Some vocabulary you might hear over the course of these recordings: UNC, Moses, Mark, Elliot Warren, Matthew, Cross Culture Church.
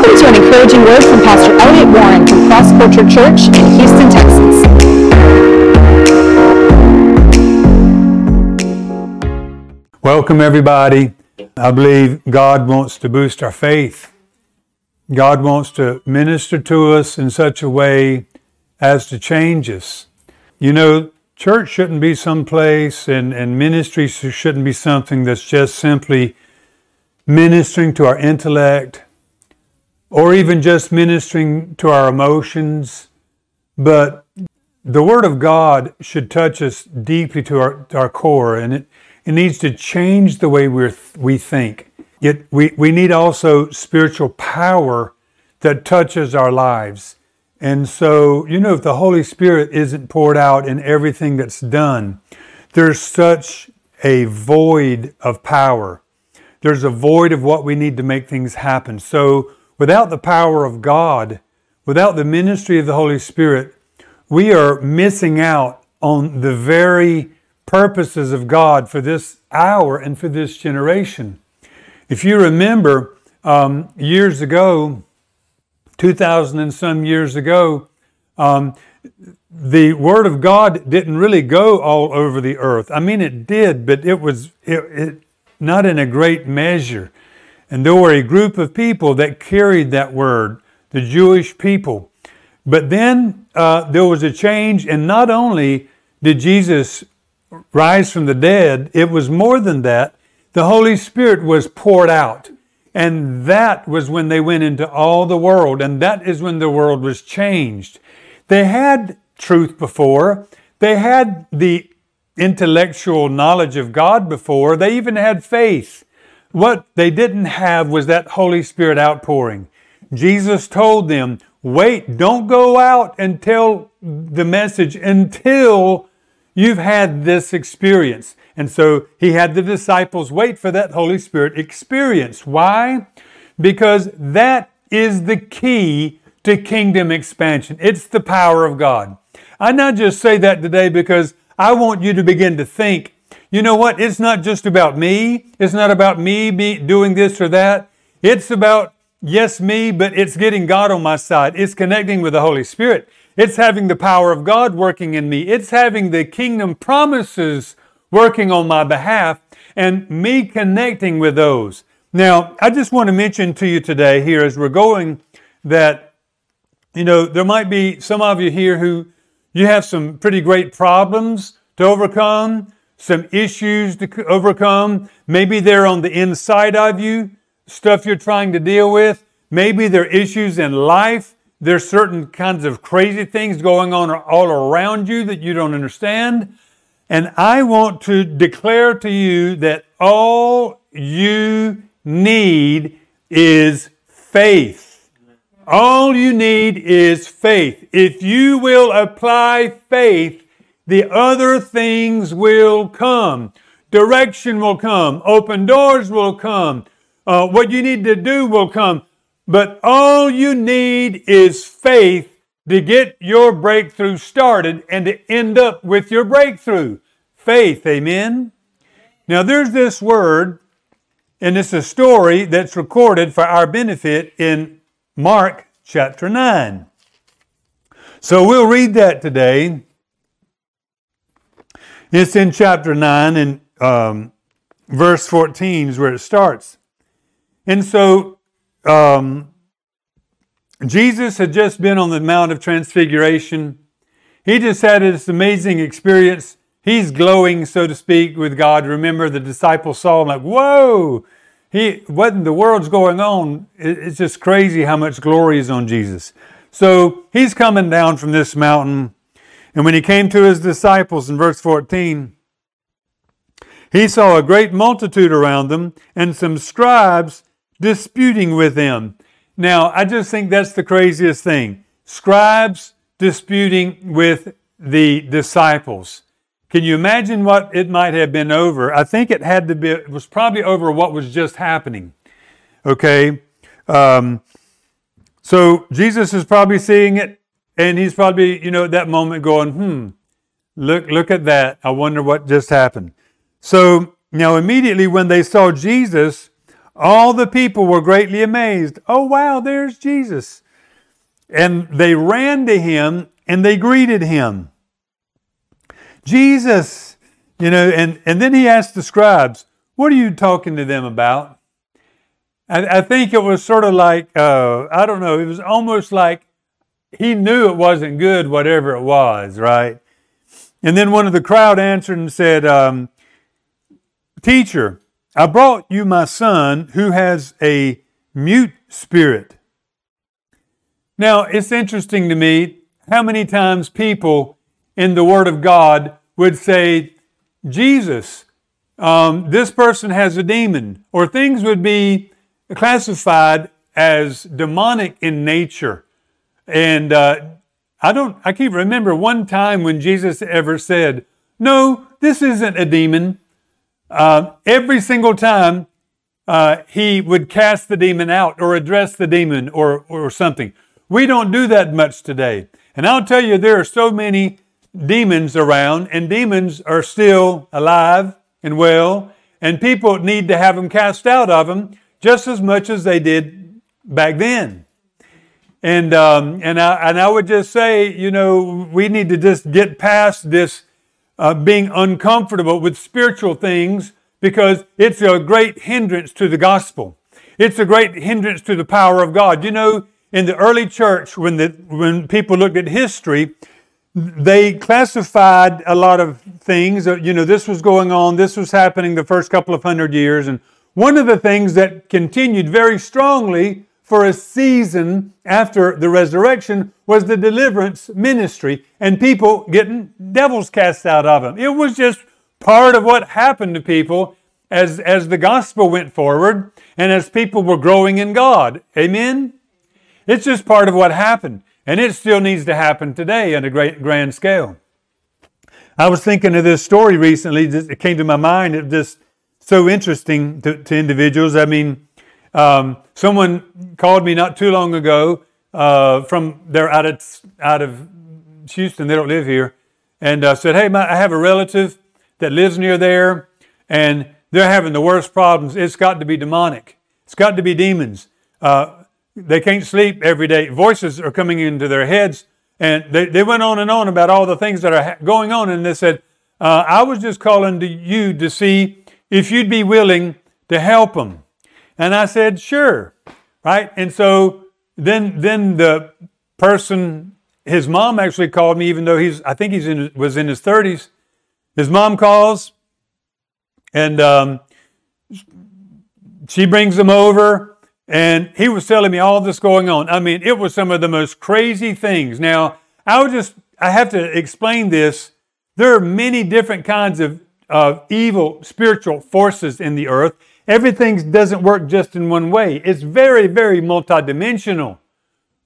Welcome to an encouraging word from Pastor Elliot Warren from Cross Culture Church in Houston, Texas. Welcome, everybody. I believe God wants to boost our faith. God wants to minister to us in such a way as to change us. You know, church shouldn't be someplace and ministry shouldn't be something that's just simply ministering to our intellect, or even just ministering to our emotions, but the Word of God should touch us deeply to our core, and it needs to change the way we think. Yet we need also spiritual power that touches our lives. And so, you know, if the Holy Spirit isn't poured out in everything that's done, there's such a void of power. There's a void of what we need to make things happen. So without the power of God, without the ministry of the Holy Spirit, we are missing out on the very purposes of God for this hour and for this generation. If you remember, years ago, 2,000 and some years ago, the Word of God didn't really go all over the earth. I mean, it did, but it was not in a great measure. And there were a group of people that carried that word, the Jewish people. But then there was a change, and not only did Jesus rise from the dead, it was more than that. The Holy Spirit was poured out, and that was when they went into all the world, and that is when the world was changed. They had truth before. They had the intellectual knowledge of God before. They even had faith. What they didn't have was that Holy Spirit outpouring. Jesus told them, wait, don't go out and tell the message until you've had this experience. And so he had the disciples wait for that Holy Spirit experience. Why? Because that is the key to kingdom expansion. It's the power of God. I not just say that today because I want you to begin to think, you know what? It's not just about me. It's not about me doing this or that. It's about, yes, me, but it's getting God on my side. It's connecting with the Holy Spirit. It's having the power of God working in me. It's having the kingdom promises working on my behalf and me connecting with those. Now, I just want to mention to you today here as we're going that, you know, there might be some of you here who you have some pretty great problems to overcome, some issues to overcome. Maybe they're on the inside of you, stuff you're trying to deal with. Maybe they're issues in life. There's certain kinds of crazy things going on all around you that you don't understand. And I want to declare to you that all you need is faith. All you need is faith. If you will apply faith, the other things will come. Direction will come. Open doors will come. What you need to do will come. But all you need is faith to get your breakthrough started and to end up with your breakthrough. Faith, amen? Now there's this word, and it's a story that's recorded for our benefit in Mark chapter 9. So we'll read that today. It's in chapter 9 and verse 14 is where it starts. And so Jesus had just been on the Mount of Transfiguration. He just had this amazing experience. He's glowing, so to speak, with God. Remember, the disciples saw him like, whoa! What in the world's going on? It's just crazy how much glory is on Jesus. So he's coming down from this mountain. And when he came to his disciples in verse 14, he saw a great multitude around them and some scribes disputing with them. Now, I just think that's the craziest thing. Scribes disputing with the disciples. Can you imagine what it might have been over? I think it had to be, it was probably over what was just happening. Okay. So Jesus is probably seeing it. And he's probably, you know, at that moment going, look at that. I wonder what just happened. So now immediately when they saw Jesus, All the people were greatly amazed. Oh, wow, there's Jesus. And they ran to him and they greeted him. Jesus, you know, and then he asked the scribes, what are you talking to them about? I think it was sort of like, I don't know, it was almost like he knew it wasn't good, whatever it was, right? And then one of the crowd answered and said, Teacher, I brought you my son who has a mute spirit. Now, it's interesting to me how many times people in the Word of God would say, Jesus, this person has a demon, or things would be classified as demonic in nature. And I can't remember one time when Jesus ever said, no, this isn't a demon. Every single time he would cast the demon out or address the demon or something. We don't do that much today. And I'll tell you, there are so many demons around, and demons are still alive and well, and people need to have them cast out of them just as much as they did back then. And I would just say, you know, we need to just get past this being uncomfortable with spiritual things, because it's a great hindrance to the gospel. It's a great hindrance to the power of God. You know, in the early church, when people looked at history, they classified a lot of things. You know, this was going on, this was happening the first couple of hundred years. And one of the things that continued very strongly for a season after the resurrection was the deliverance ministry and people getting devils cast out of them. It was just part of what happened to people as the gospel went forward and as people were growing in God. Amen? It's just part of what happened, and it still needs to happen today on a great grand scale. I was thinking of this story recently. It came to my mind. It's just so interesting to individuals. I mean, someone called me not too long ago from they're out of Houston. They don't live here, and said, "Hey, I have a relative that lives near there, and they're having the worst problems. It's got to be demonic. It's got to be demons. They can't sleep every day. Voices are coming into their heads," and they went on and on about all the things that are going on. And they said, "I was just calling to you to see if you'd be willing to help them." And I said, sure, right? And so then the person, his mom actually called me, even though I think he was in his 30s. His mom calls, and she brings him over, and he was telling me all this going on. I mean, it was some of the most crazy things. Now, I have to explain this. There are many different kinds of evil spiritual forces in the earth. Everything doesn't work just in one way. It's very, very multidimensional,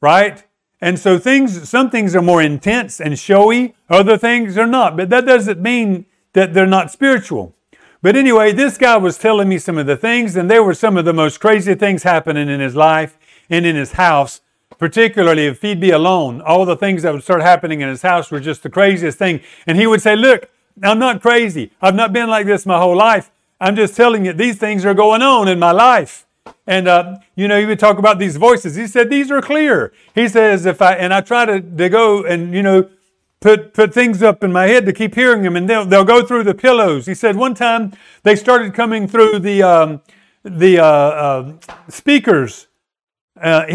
right? And so some things are more intense and showy, other things are not. But that doesn't mean that they're not spiritual. But anyway, this guy was telling me some of the things, and there were some of the most crazy things happening in his life and in his house, particularly if he'd be alone. All the things that would start happening in his house were just the craziest thing. And he would say, look, I'm not crazy. I've not been like this my whole life. I'm just telling you, these things are going on in my life. And, you know, you would talk about these voices. He said, these are clear. He says, I try to go and, you know, put things up in my head to keep hearing them, and they'll go through the pillows. He said one time they started coming through the speakers.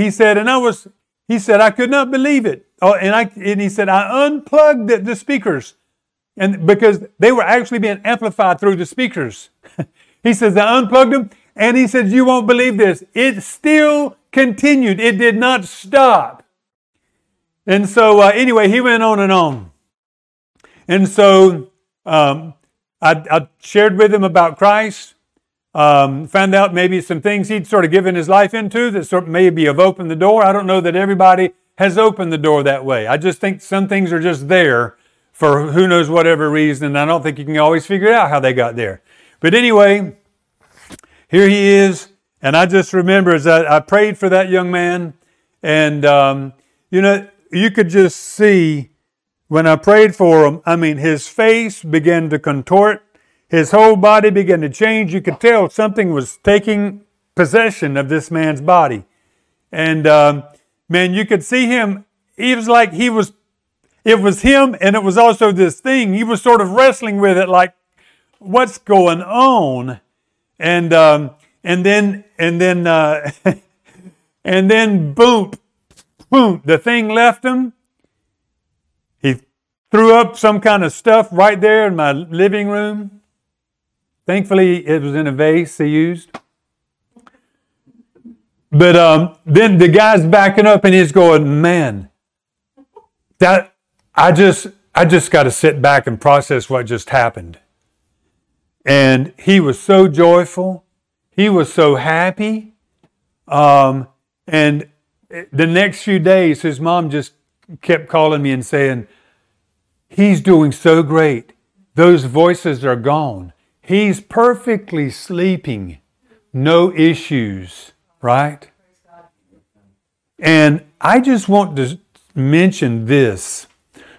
He said, I could not believe it. Oh, and he said, I unplugged the speakers. And because they were actually being amplified through the speakers. He says, I unplugged them. And he says, you won't believe this. It still continued. It did not stop. And so anyway, he went on and on. And so I shared with him about Christ. Found out maybe some things he'd sort of given his life into that sort of maybe have opened the door. I don't know that everybody has opened the door that way. I just think some things are just there for who knows whatever reason, and I don't think you can always figure out how they got there. But anyway, here he is, and I just remember as I prayed for that young man, and you know, you could just see when I prayed for him, I mean, his face began to contort, his whole body began to change. You could tell something was taking possession of this man's body. And man, you could see him. He was like it was him, and it was also this thing. He was sort of wrestling with it, like, what's going on? And then and then boom, the thing left him. He threw up some kind of stuff right there in my living room. Thankfully, it was in a vase he used. But then the guy's backing up and he's going, man, that I just got to sit back and process what just happened. And he was so joyful. He was so happy. And the next few days, his mom just kept calling me and saying, he's doing so great. Those voices are gone. He's perfectly sleeping. No issues, right? And I just want to mention this.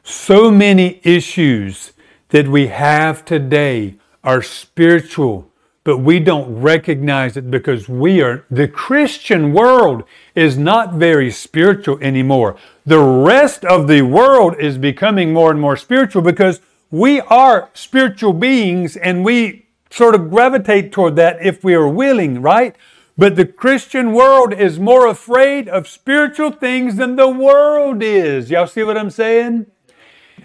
So many issues that we have today are spiritual, but we don't recognize it because the Christian world is not very spiritual anymore. The rest of the world is becoming more and more spiritual because we are spiritual beings and we sort of gravitate toward that if we are willing, right? But the Christian world is more afraid of spiritual things than the world is. Y'all see what I'm saying?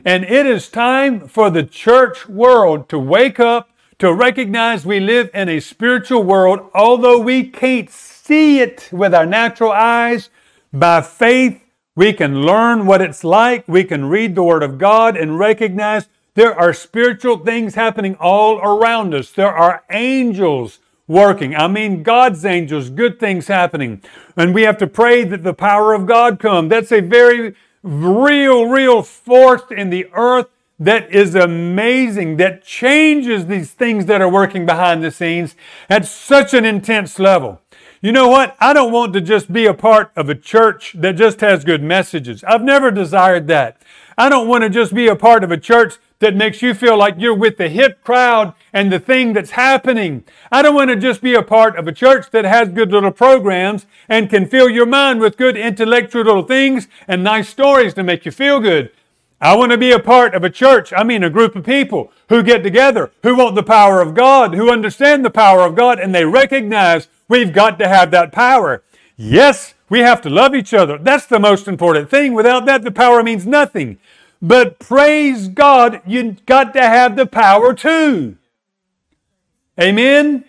And it is time for the church world to wake up, to recognize we live in a spiritual world, although we can't see it with our natural eyes. By faith, we can learn what it's like. We can read the Word of God and recognize there are spiritual things happening all around us. There are angels working. I mean, God's angels, good things happening. And we have to pray that the power of God come. That's a very real force in the earth. That is amazing. That changes these things that are working behind the scenes at such an intense level. You know what? I don't want to just be a part of a church that just has good messages. I've never desired that. I don't want to just be a part of a church that makes you feel like you're with the hip crowd and the thing that's happening. I don't want to just be a part of a church that has good little programs and can fill your mind with good intellectual little things and nice stories to make you feel good. I want to be a part of a church, a group of people who get together, who want the power of God, who understand the power of God, and they recognize we've got to have that power. Yes, we have to love each other. That's the most important thing. Without that, the power means nothing. But praise God, you've got to have the power too. Amen?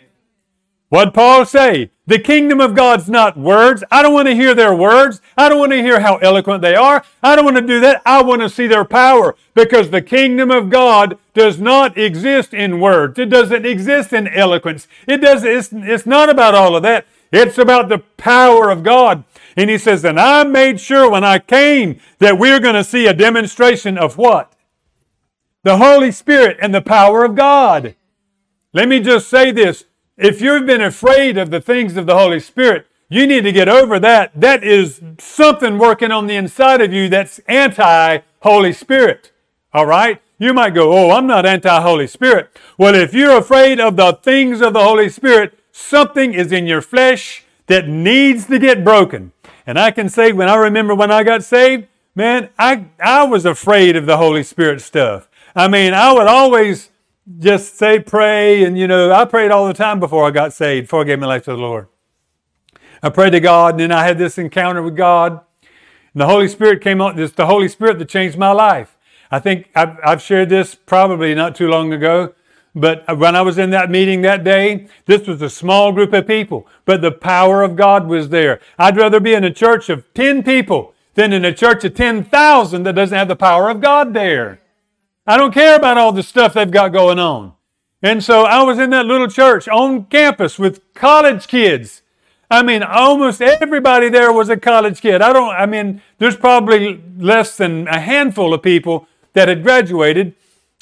What Paul say? The kingdom of God's not words. I don't want to hear their words. I don't want to hear how eloquent they are. I don't want to do that. I want to see their power because the kingdom of God does not exist in words. It doesn't exist in eloquence. It's not about all of that. It's about the power of God. And he says, and I made sure when I came that we're going to see a demonstration of what? The Holy Spirit and the power of God. Let me just say this. If you've been afraid of the things of the Holy Spirit, you need to get over that. That is something working on the inside of you that's anti-Holy Spirit. All right? You might go, oh, I'm not anti-Holy Spirit. Well, if you're afraid of the things of the Holy Spirit, something is in your flesh that needs to get broken. And I can say, when I remember when I got saved, man, I was afraid of the Holy Spirit stuff. I would always just say, pray, and I prayed all the time before I got saved, before I gave my life to the Lord. I prayed to God, and then I had this encounter with God, and the Holy Spirit came on. It's the Holy Spirit that changed my life. I think I've shared this probably not too long ago, but when I was in that meeting that day, this was a small group of people, but the power of God was there. I'd rather be in a church of 10 people than in a church of 10,000 that doesn't have the power of God there. I don't care about all the stuff they've got going on. And so I was in that little church on campus with college kids. Almost everybody there was a college kid. There's probably less than a handful of people that had graduated.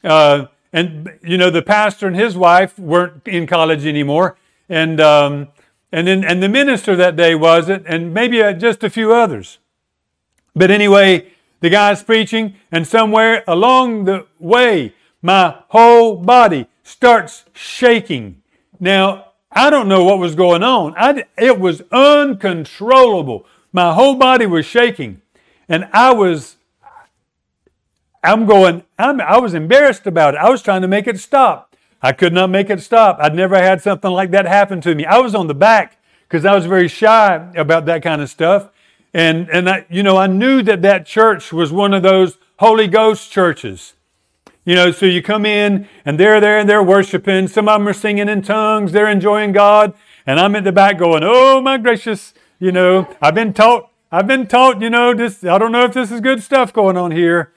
And the pastor and his wife weren't in college anymore. And the minister that day wasn't, and maybe just a few others. But anyway, the guy's preaching, and somewhere along the way, my whole body starts shaking. Now, I don't know what was going on. It was uncontrollable. My whole body was shaking. And I was embarrassed about it. I was trying to make it stop. I could not make it stop. I'd never had something like that happen to me. I was on the back because I was very shy about that kind of stuff. And I knew that church was one of those Holy Ghost churches. You know, so you come in and they're there and they're worshiping. Some of them are singing in tongues. They're enjoying God. And I'm at the back going, oh my gracious, I've been taught, this, I don't know if this is good stuff going on here.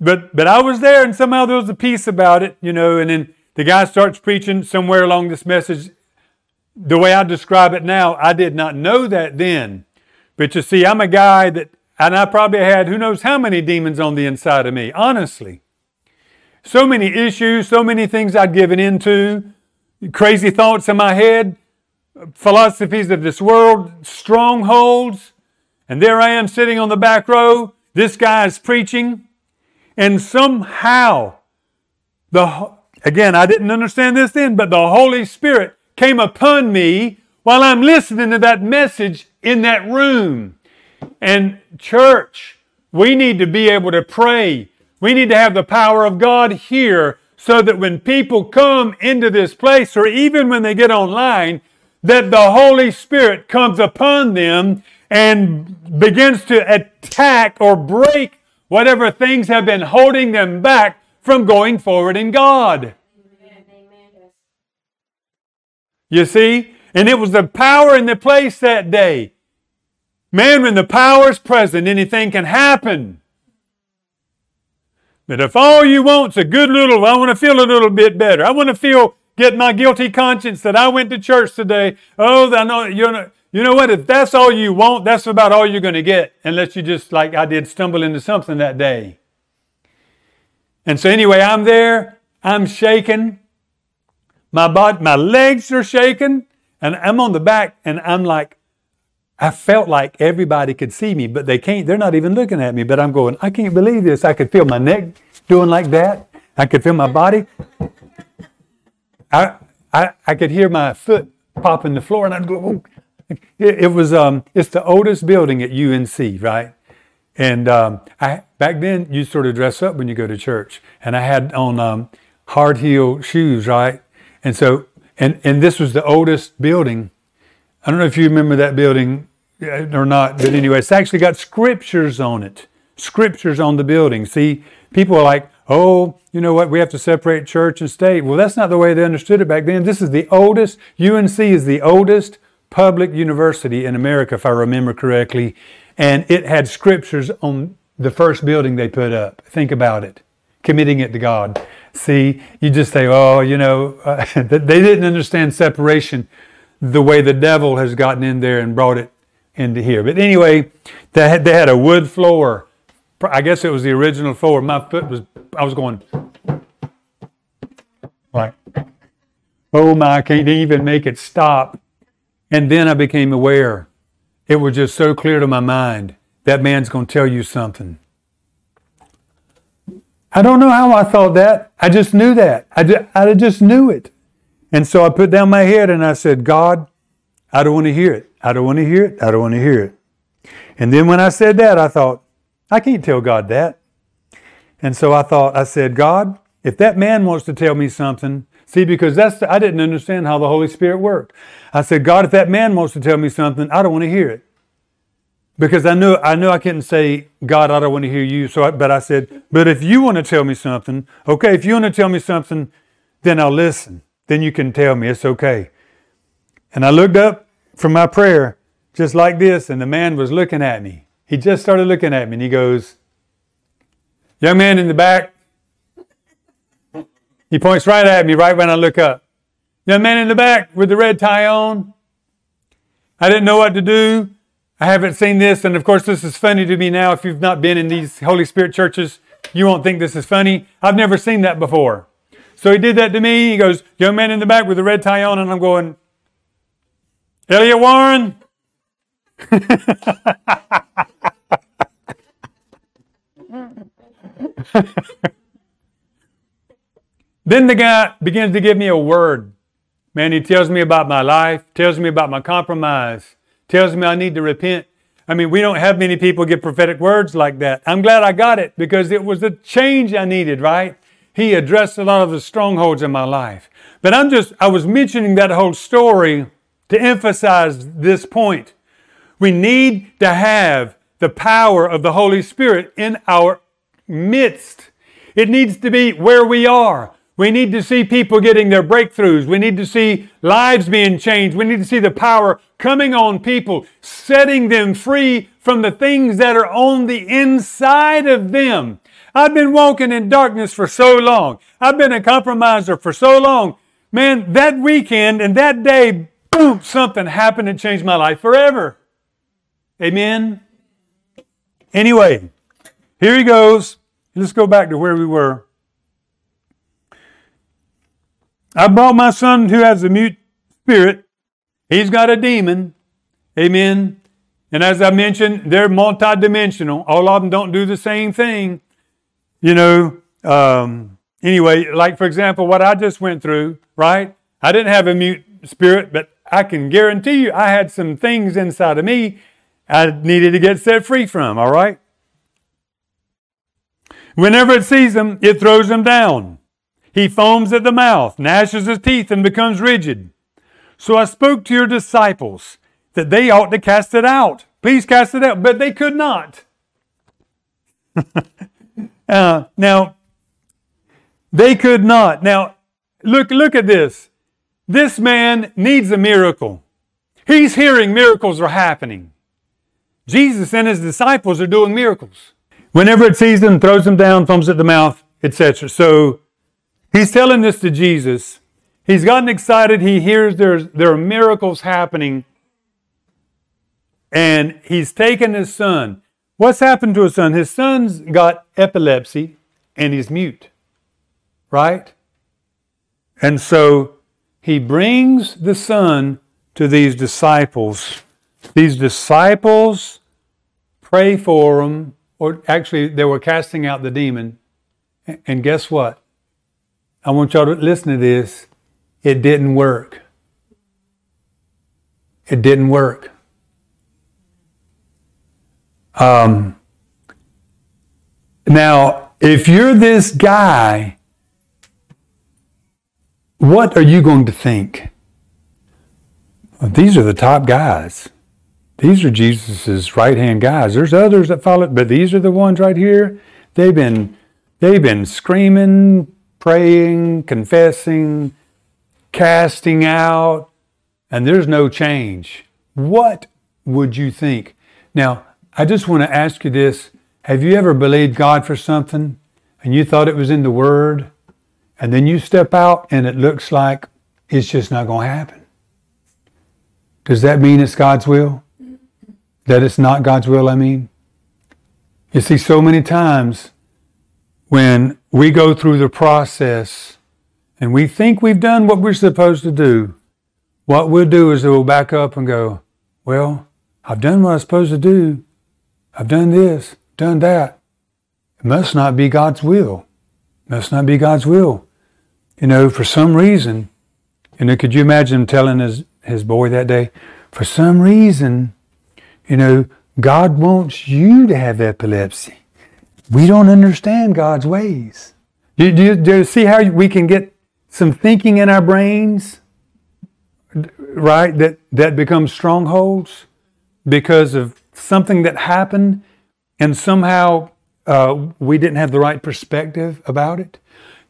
But I was there and somehow there was a peace about it, and then the guy starts preaching somewhere along this message. The way I describe it now, I did not know that then. But you see, I'm a guy and I probably had who knows how many demons on the inside of me, honestly. So many issues, so many things I'd given into, crazy thoughts in my head, philosophies of this world, strongholds. And there I am sitting on the back row. This guy is preaching. And somehow, I didn't understand this then, but the Holy Spirit came upon me while I'm listening to that message in that room. And church, we need to be able to pray. We need to have the power of God here so that when people come into this place or even when they get online, that the Holy Spirit comes upon them and begins to attack or break whatever things have been holding them back from going forward in God. Amen. You see? And it was the power in the place that day. Man, when the power is present, anything can happen. But if all you want's I want to feel a little bit better. I want to get my guilty conscience that I went to church today. Oh, I know, you know what? If that's all you want, that's about all you're going to get. Unless you just, like I did, stumble into something that day. And so anyway, I'm there. I'm shaking. My legs are shaking. And I'm on the back and I'm like, I felt like everybody could see me, but they can't. They're not even looking at me, but I'm going, I can't believe this. I could feel my neck doing like that. I could feel my body. I could hear my foot popping the floor and I'd go, oh. It's the oldest building at UNC, right? And back then you sort of dress up when you go to church, and I had on hard heel shoes, right? And so, and this was the oldest building. I don't know if you remember that building or not, but anyway, it's actually got scriptures on it. Scriptures on the building. See, people are like, oh, you know what? We have to separate church and state. Well, that's not the way they understood it back then. This is the oldest. UNC is the oldest public university in America, if I remember correctly. And it had scriptures on the first building they put up. Think about it. Committing it to God. See, you just say, oh, they didn't understand separation the way the devil has gotten in there and brought it into here. But anyway, they had a wood floor. I guess it was the original floor. My foot I was going like, oh my, I can't even make it stop. And then I became aware. It was just so clear to my mind. That man's going to tell you something. I don't know how I thought that. I just knew that. I just knew it. And so I put down my head and I said, God, I don't want to hear it. I don't want to hear it. I don't want to hear it. And then when I said that, I thought, I can't tell God that. And so I said, God, if that man wants to tell me something, see, because I didn't understand how the Holy Spirit worked. I said, God, if that man wants to tell me something, I don't want to hear it. Because I knew I couldn't say, God, I don't want to hear you. But I said, but if you want to tell me something, okay, if you want to tell me something, then I'll listen. Then you can tell me it's okay. And I looked up from my prayer just like this, and the man was looking at me. He just started looking at me, and he goes, young man in the back. He points right at me right when I look up. Young man in the back with the red tie on. I didn't know what to do. I haven't seen this, and of course this is funny to me now. If you've not been in these Holy Spirit churches, you won't think this is funny. I've never seen that before. So he did that to me. He goes, young man in the back with a red tie on. And I'm going, Elliot Warren. Then the guy begins to give me a word. Man, he tells me about my life, tells me about my compromise, tells me I need to repent. I mean, we don't have many people get prophetic words like that. I'm glad I got it because it was the change I needed, right? He addressed a lot of the strongholds in my life. But I was mentioning that whole story to emphasize this point. We need to have the power of the Holy Spirit in our midst. It needs to be where we are. We need to see people getting their breakthroughs. We need to see lives being changed. We need to see the power coming on people, setting them free from the things that are on the inside of them. I've been walking in darkness for so long. I've been a compromiser for so long. Man, that weekend and that day, boom, something happened that changed my life forever. Amen? Anyway, here he goes. Let's go back to where we were. I brought my son who has a mute spirit. He's got a demon. Amen. And as I mentioned, they're multidimensional. All of them don't do the same thing. You know, anyway, like for example, what I just went through, right? I didn't have a mute spirit, but I can guarantee you I had some things inside of me I needed to get set free from, all right? Whenever it sees them, it throws them down. He foams at the mouth, gnashes his teeth, and becomes rigid. So I spoke to your disciples that they ought to cast it out. Please cast it out. But they could not. Now, they could not. Now, look at this. This man needs a miracle. He's hearing miracles are happening. Jesus and his disciples are doing miracles. Whenever it sees them, throws them down, foams at the mouth, etc. So, he's telling this to Jesus. He's gotten excited. He hears there are miracles happening. And he's taken his son. What's happened to his son? His son's got epilepsy and he's mute. Right? And so he brings the son to these disciples. These disciples pray for him. Or actually, they were casting out the demon. And guess what? I want y'all to listen to this. It didn't work. It didn't work. Now, if you're this guy, what are you going to think? Well, these are the top guys. These are Jesus's right-hand guys. There's others that follow, but these are the ones right here. They've been screaming, praying, confessing, casting out, and there's no change. What would you think? Now, I just want to ask you this. Have you ever believed God for something and you thought it was in the Word and then you step out and it looks like it's just not going to happen? Does that mean it's God's will? That it's not God's will, I mean? You see, so many times when we go through the process and we think we've done what we're supposed to do, what we'll do is we'll back up and go, well, I've done what I'm supposed to do. I've done this, done that. It must not be God's will. It must not be God's will. You know, for some reason, you know, could you imagine him telling his boy that day, for some reason, you know, God wants you to have epilepsy. We don't understand God's ways. Do you see how we can get some thinking in our brains, right, that becomes strongholds because of something that happened and somehow we didn't have the right perspective about it?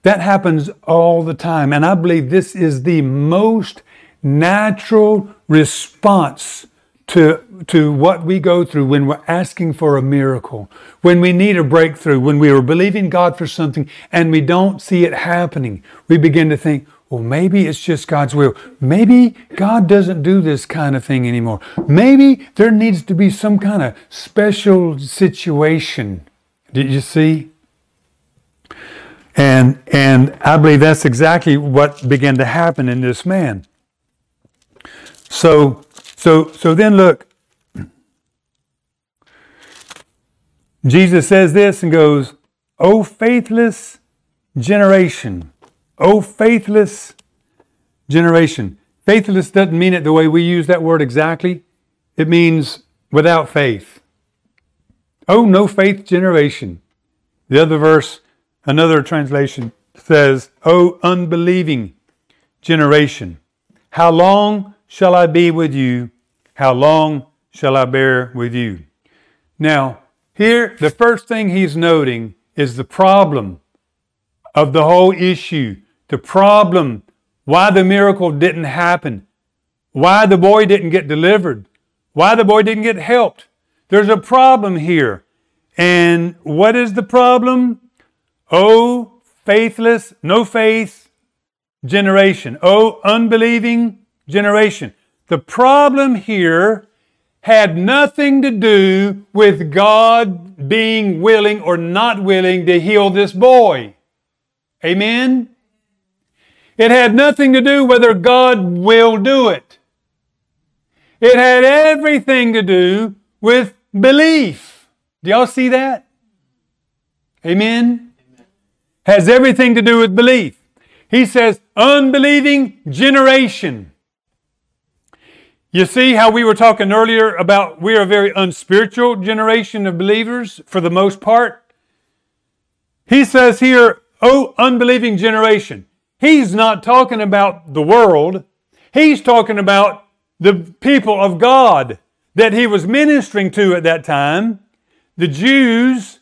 That happens all the time. And I believe this is the most natural response to what we go through when we're asking for a miracle, when we need a breakthrough, when we are believing God for something and we don't see it happening. We begin to think, well, maybe it's just God's will. Maybe God doesn't do this kind of thing anymore. Maybe there needs to be some kind of special situation. Did you see? And I believe that's exactly what began to happen in this man. So then look, Jesus says this and goes, O faithless generation, O faithless generation. Faithless doesn't mean it the way we use that word exactly. It means without faith. Oh, no faith generation. The other verse, another translation says, oh, unbelieving generation. How long shall I be with you? How long shall I bear with you? Now, here, the first thing he's noting is the problem of the whole issue. The problem, why the miracle didn't happen. Why the boy didn't get delivered. Why the boy didn't get helped. There's a problem here. And what is the problem? Oh, faithless, no faith generation. Oh, unbelieving generation. The problem here had nothing to do with God being willing or not willing to heal this boy. Amen? It had nothing to do whether God will do it. It had everything to do with belief. Do y'all see that? Amen? Amen. Has everything to do with belief. He says, unbelieving generation. You see how we were talking earlier about we're a very unspiritual generation of believers for the most part? He says here, oh, unbelieving generation. He's not talking about the world. He's talking about the people of God that he was ministering to at that time. The Jews,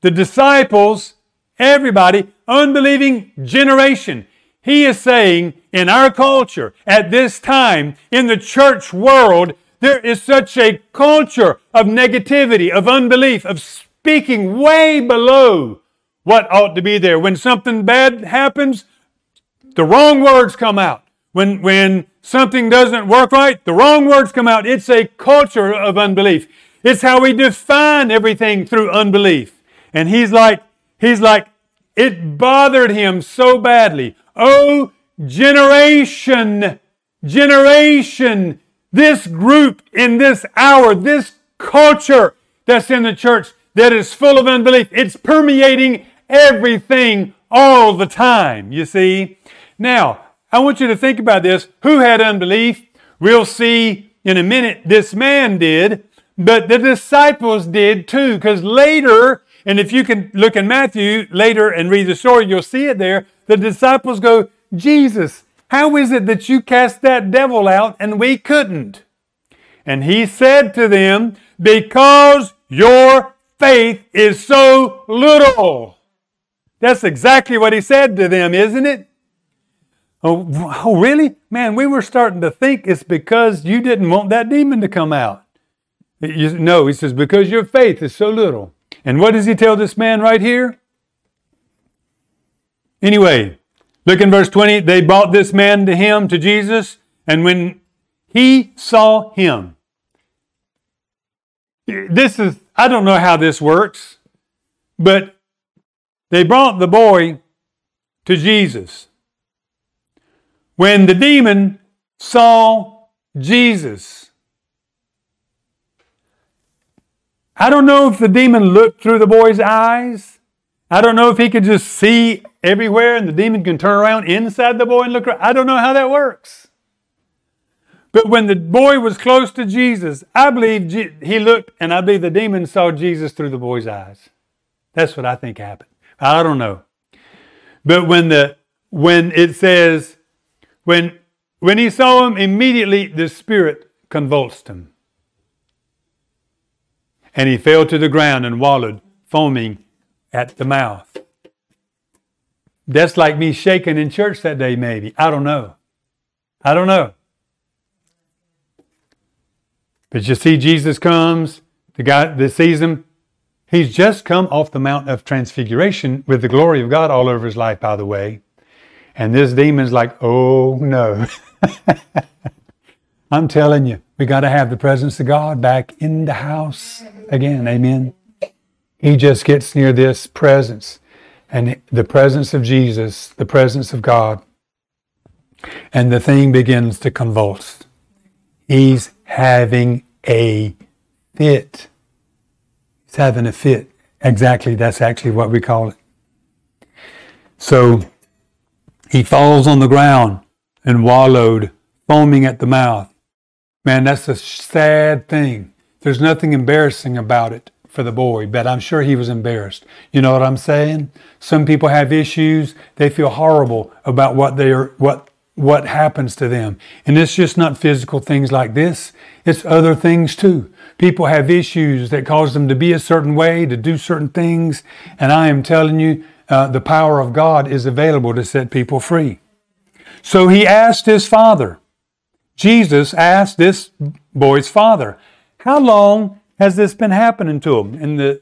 the disciples, everybody, unbelieving generation. He is saying in our culture, at this time, in the church world, there is such a culture of negativity, of unbelief, of speaking way below what ought to be there. When something bad happens, the wrong words come out. When something doesn't work right, the wrong words come out. It's a culture of unbelief. It's how we define everything through unbelief. And he's like, it bothered him so badly. Oh, generation, this group in this hour, this culture that's in the church that is full of unbelief. It's permeating everything all the time, you see. Now, I want you to think about this. Who had unbelief? We'll see in a minute this man did, but the disciples did too, because later, and if you can look in Matthew later and read the story, you'll see it there. The disciples go, Jesus, how is it that you cast that devil out and we couldn't? And he said to them, because your faith is so little. That's exactly what he said to them, isn't it? Oh, really? Man, we were starting to think it's because you didn't want that demon to come out. No, he says, because your faith is so little. And what does he tell this man right here? Anyway, look in verse 20. They brought this man to him, to Jesus, and when he saw him. I don't know how this works, but they brought the boy to Jesus. When the demon saw Jesus. I don't know if the demon looked through the boy's eyes. I don't know if he could just see everywhere and the demon can turn around inside the boy and look around. I don't know how that works. But when the boy was close to Jesus, I believe he looked and I believe the demon saw Jesus through the boy's eyes. That's what I think happened. I don't know. But when it says, when he saw him, immediately the spirit convulsed him. And he fell to the ground and wallowed, foaming at the mouth. That's like me shaking in church that day, maybe. I don't know. But you see, Jesus comes, the guy that sees him, he's just come off the Mount of Transfiguration with the glory of God all over his life, by the way. And this demon's like, oh no. I'm telling you, we got to have the presence of God back in the house again. Amen. He just gets near this presence and the presence of Jesus, the presence of God. And the thing begins to convulse. He's having a fit. He's having a fit. Exactly. That's actually what we call it. So he falls on the ground. and wallowed, foaming at the mouth. Man, that's a sad thing. There's nothing embarrassing about it for the boy, but I'm sure he was embarrassed. You know what I'm saying? Some people have issues. They feel horrible about what happens to them. And it's just not physical things like this. It's other things too. People have issues that cause them to be a certain way, to do certain things. And I am telling you, the power of God is available to set people free. So he asked his father. Jesus asked this boy's father, how long has this been happening to him? And the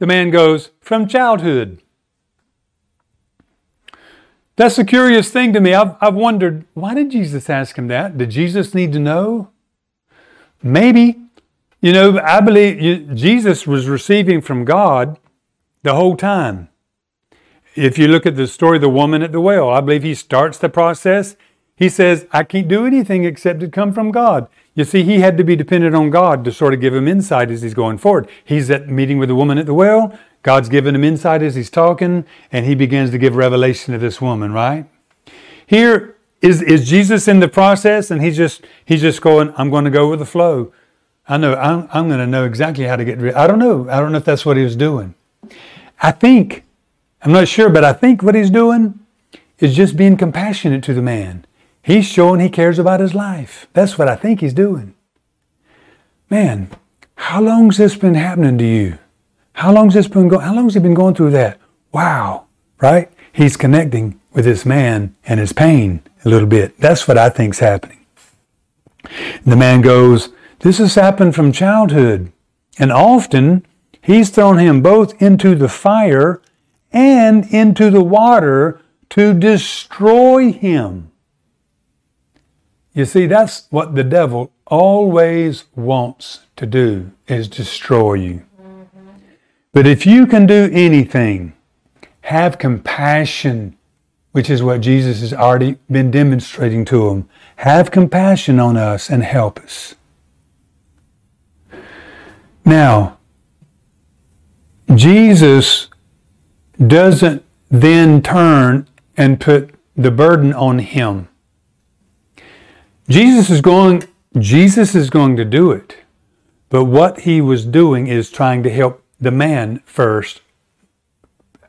man goes, from childhood. That's a curious thing to me. I've wondered, why did Jesus ask him that? Did Jesus need to know? Maybe. You know, I believe Jesus was receiving from God the whole time. If you look at the story of the woman at the well, I believe he starts the process. He says, I can't do anything except it come from God. You see, he had to be dependent on God to sort of give him insight as he's going forward. He's at meeting with the woman at the well. God's giving him insight as he's talking, and he begins to give revelation to this woman, right? Here is Jesus in the process, and he's just going, I'm going to go with the flow. I know, I'm going to know exactly how to get rid. I don't know. I don't know if that's what he was doing. I think what he's doing is just being compassionate to the man. He's showing he cares about his life. That's what I think he's doing. Man, how long's this been happening to you? How long's he been going through that? Wow, right? He's connecting with this man and his pain a little bit. That's what I think's happening. And the man goes, this has happened from childhood. And often he's thrown him both into the fire and into the water to destroy him. You see, that's what the devil always wants to do, is destroy you. Mm-hmm. But if you can do anything, have compassion, which is what Jesus has already been demonstrating to him. Have compassion on us and help us. Now, Jesus doesn't then turn and put the burden on him. Jesus is going to do it. But what he was doing is trying to help the man first,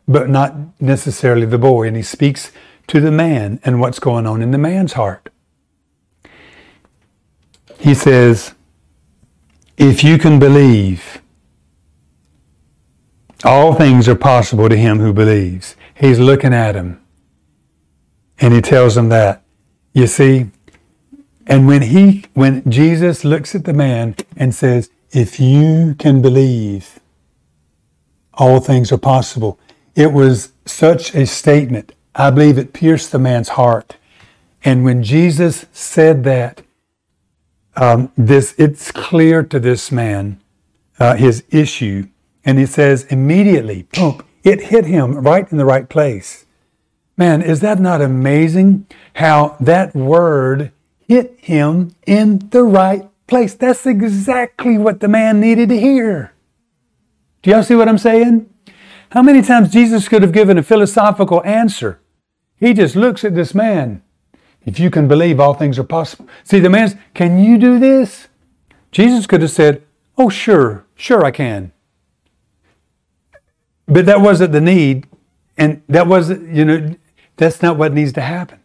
but not necessarily the boy. And he speaks to the man and what's going on in the man's heart. He says, if you can believe, all things are possible to him who believes. He's looking at him. And he tells him that. You see, and when Jesus looks at the man and says, if you can believe, all things are possible. It was such a statement. I believe it pierced the man's heart. And when Jesus said that, it's clear to this man, his issue. And he says immediately, boom, it hit him right in the right place. Man, is that not amazing how that word hit him in the right place? That's exactly what the man needed to hear. Do y'all see what I'm saying? How many times Jesus could have given a philosophical answer? He just looks at this man. If you can believe, all things are possible. See, the man's, can you do this? Jesus could have said, oh, sure I can. But that wasn't the need. And that wasn't, that's not what needs to happen.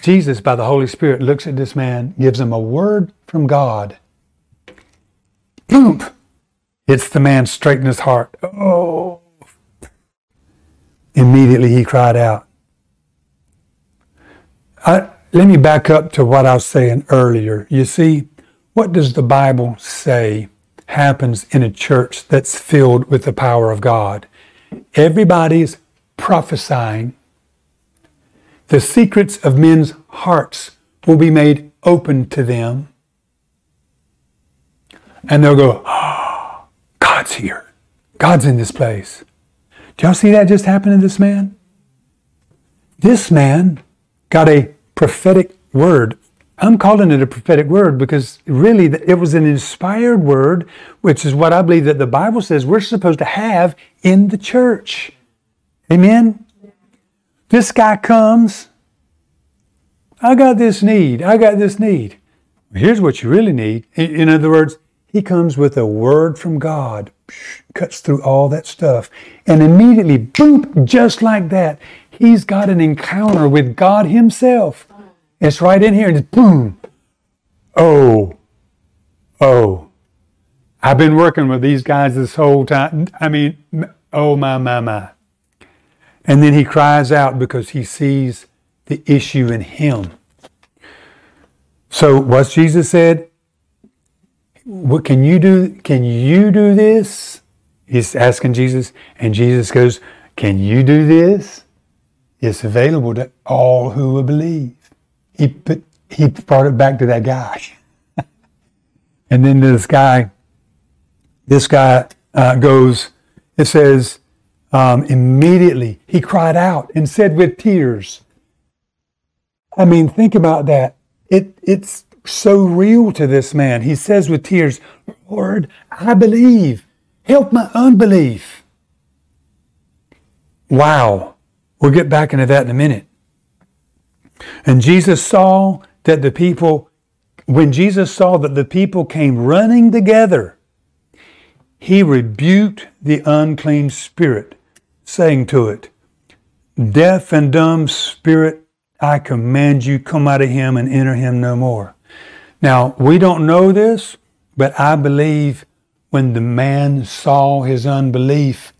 Jesus, by the Holy Spirit, looks at this man, gives him a word from God. Boom! Hits the man straight in his heart. Oh! Immediately he cried out. Let me back up to what I was saying earlier. You see, what does the Bible say happens in a church that's filled with the power of God? Everybody's prophesying. The secrets of men's hearts will be made open to them. And they'll go, oh, God's here. God's in this place. Do y'all see that just happen to this man? This man got a prophetic word. I'm calling it a prophetic word because really it was an inspired word, which is what I believe that the Bible says we're supposed to have in the church. Amen? This guy comes, I got this need. I got this need. Here's what you really need. In other words, he comes with a word from God, cuts through all that stuff, and immediately, boom, just like that, he's got an encounter with God himself. It's right in here, and it's boom. Oh, I've been working with these guys this whole time. I mean, oh my. And then he cries out because he sees the issue in him. So what Jesus said, what can you do? Can you do this? He's asking Jesus, and Jesus goes, can you do this? It's available to all who will believe. He brought it back to that guy. And then this guy goes, it says, immediately he cried out and said with tears. I mean, think about that. It's so real to this man. He says with tears, Lord, I believe. Help my unbelief. Wow. We'll get back into that in a minute. And Jesus saw that the people, when Jesus saw that the people came running together, he rebuked the unclean spirit, saying to it, deaf and dumb spirit, I command you, come out of him and enter him no more. Now, we don't know this, but I believe when the man saw his unbelief,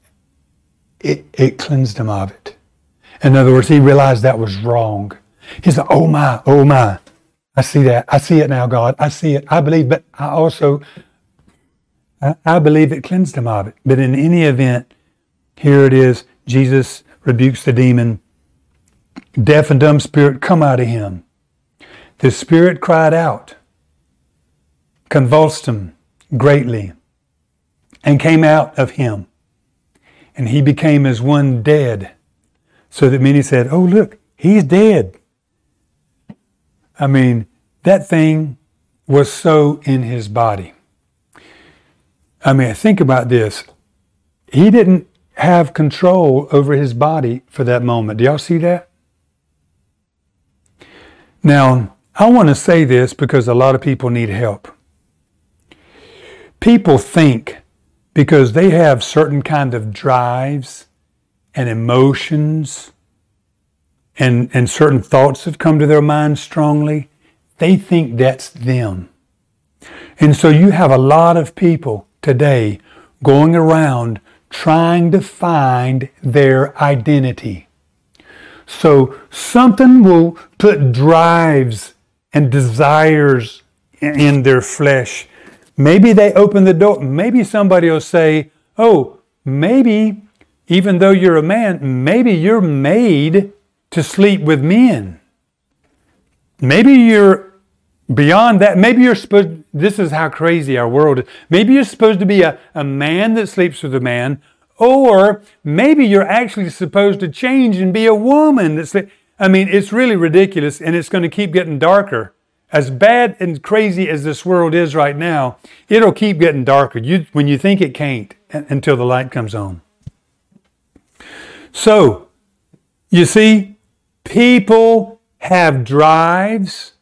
it cleansed him of it. In other words, he realized that was wrong. He's like, oh my. I see that. I see it now, God. I see it. I believe, but I also, I believe it cleansed him of it. But in any event, here it is. Jesus rebukes the demon. Deaf and dumb spirit, come out of him. The spirit cried out, convulsed him greatly, and came out of him. And he became as one dead, so that many said, oh, look, he's dead. I mean, that thing was so in his body. I mean, think about this. He didn't have control over his body for that moment. Do y'all see that? Now, I want to say this because a lot of people need help. People think because they have certain kind of drives and emotions and certain thoughts that come to their mind strongly, they think that's them. And so you have a lot of people today going around trying to find their identity. So something will put drives and desires in their flesh. Maybe they open the door. Maybe somebody will say, oh, maybe even though you're a man, maybe you're made to sleep with men. Maybe you're beyond that. Maybe you're supposed, this is how crazy our world is. Maybe you're supposed to be a man that sleeps with a man. Or maybe you're actually supposed to change and be a woman. I mean, it's really ridiculous, and it's going to keep getting darker. As bad and crazy as this world is right now, it'll keep getting darker when you think it can't until the light comes on. So, you see, people have drives,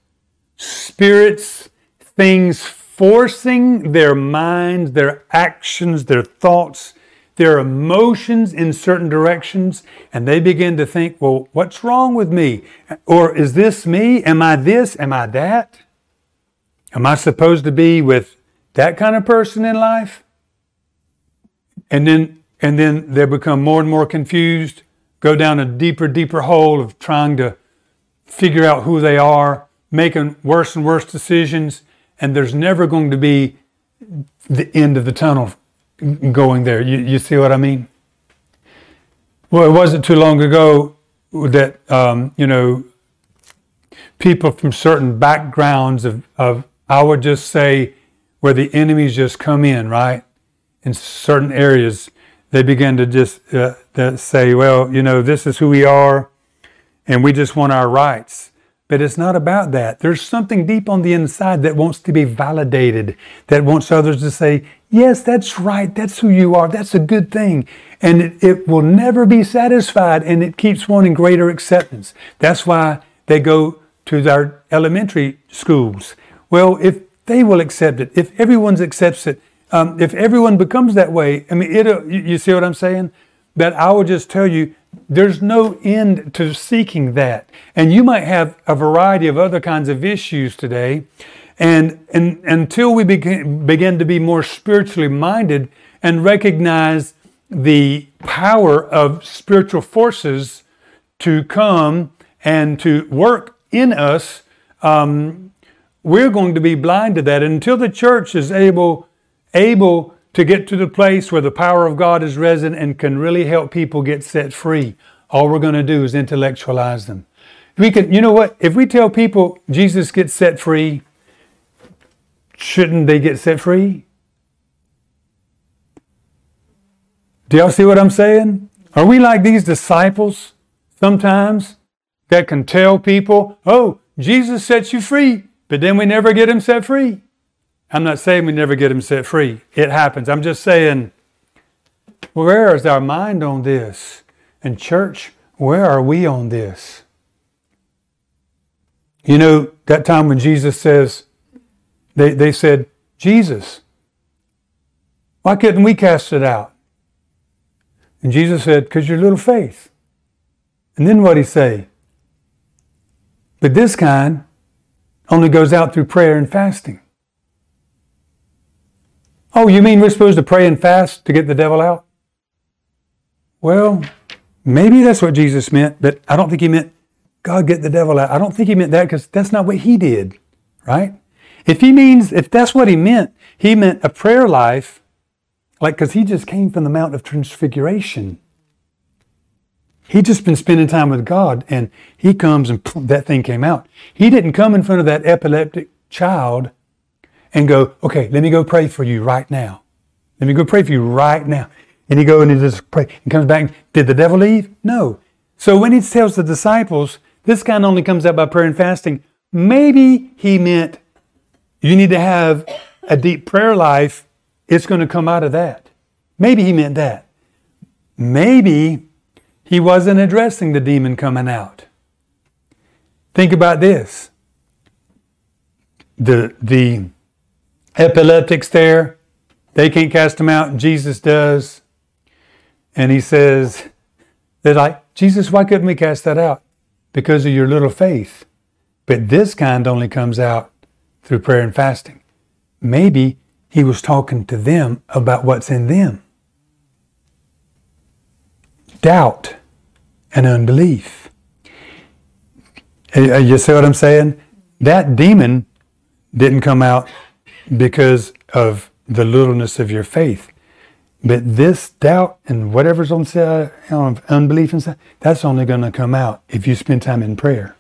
spirits, things forcing their minds, their actions, their thoughts, their emotions in certain directions, and they begin to think, well, what's wrong with me? Or is this me? Am I this? Am I that? Am I supposed to be with that kind of person in life? And then they become more and more confused, go down a deeper hole of trying to figure out who they are, making worse and worse decisions, and there's never going to be the end of the tunnel going there. You see what I mean? Well, it wasn't too long ago that, people from certain backgrounds of I would just say, where the enemies just come in, right? In certain areas, they begin to just say, well, this is who we are, and we just want our rights. But it's not about that. There's something deep on the inside that wants to be validated, that wants others to say, yes, that's right. That's who you are. That's a good thing. And it will never be satisfied, and it keeps wanting greater acceptance. That's why they go to their elementary schools. Well, if they will accept it, if everyone accepts it, if everyone becomes that way, I mean, you see what I'm saying? But I will just tell you, there's no end to seeking that. And you might have a variety of other kinds of issues today. And until we begin to be more spiritually minded and recognize the power of spiritual forces to come and to work in us, we're going to be blind to that. And until the church is able to get to the place where the power of God is resident and can really help people get set free, all we're going to do is intellectualize them. We can, you know what? If we tell people Jesus gets set free, shouldn't they get set free? Do y'all see what I'm saying? Are we like these disciples sometimes that can tell people, oh, Jesus sets you free, but then we never get him set free? I'm not saying we never get him set free. It happens. I'm just saying, where is our mind on this? And church, where are we on this? You know, that time when Jesus says, they said, Jesus, why couldn't we cast it out? And Jesus said, because your little faith. And then what'd he say? But this kind only goes out through prayer and fasting. Oh, you mean we're supposed to pray and fast to get the devil out? Well, maybe that's what Jesus meant, but I don't think he meant, God, get the devil out. I don't think he meant that, because that's not what he did, right? If that's what he meant a prayer life, because he just came from the Mount of Transfiguration. He'd just been spending time with God, and he comes and that thing came out. He didn't come in front of that epileptic child and go, okay, let me go pray for you right now. Let me go pray for you right now. And he goes and he just prays and comes back. Did the devil leave? No. So when he tells the disciples, this kind only comes out by prayer and fasting, maybe he meant you need to have a deep prayer life. It's going to come out of that. Maybe he meant that. Maybe he wasn't addressing the demon coming out. Think about this. The epileptics there, they can't cast them out, and Jesus does. And he says, they're like, Jesus, why couldn't we cast that out? Because of your little faith. But this kind only comes out through prayer and fasting. Maybe he was talking to them about what's in them. Doubt and unbelief. You see what I'm saying? That demon didn't come out because of the littleness of your faith. But this doubt and whatever's on side, unbelief inside, that's only going to come out if you spend time in prayer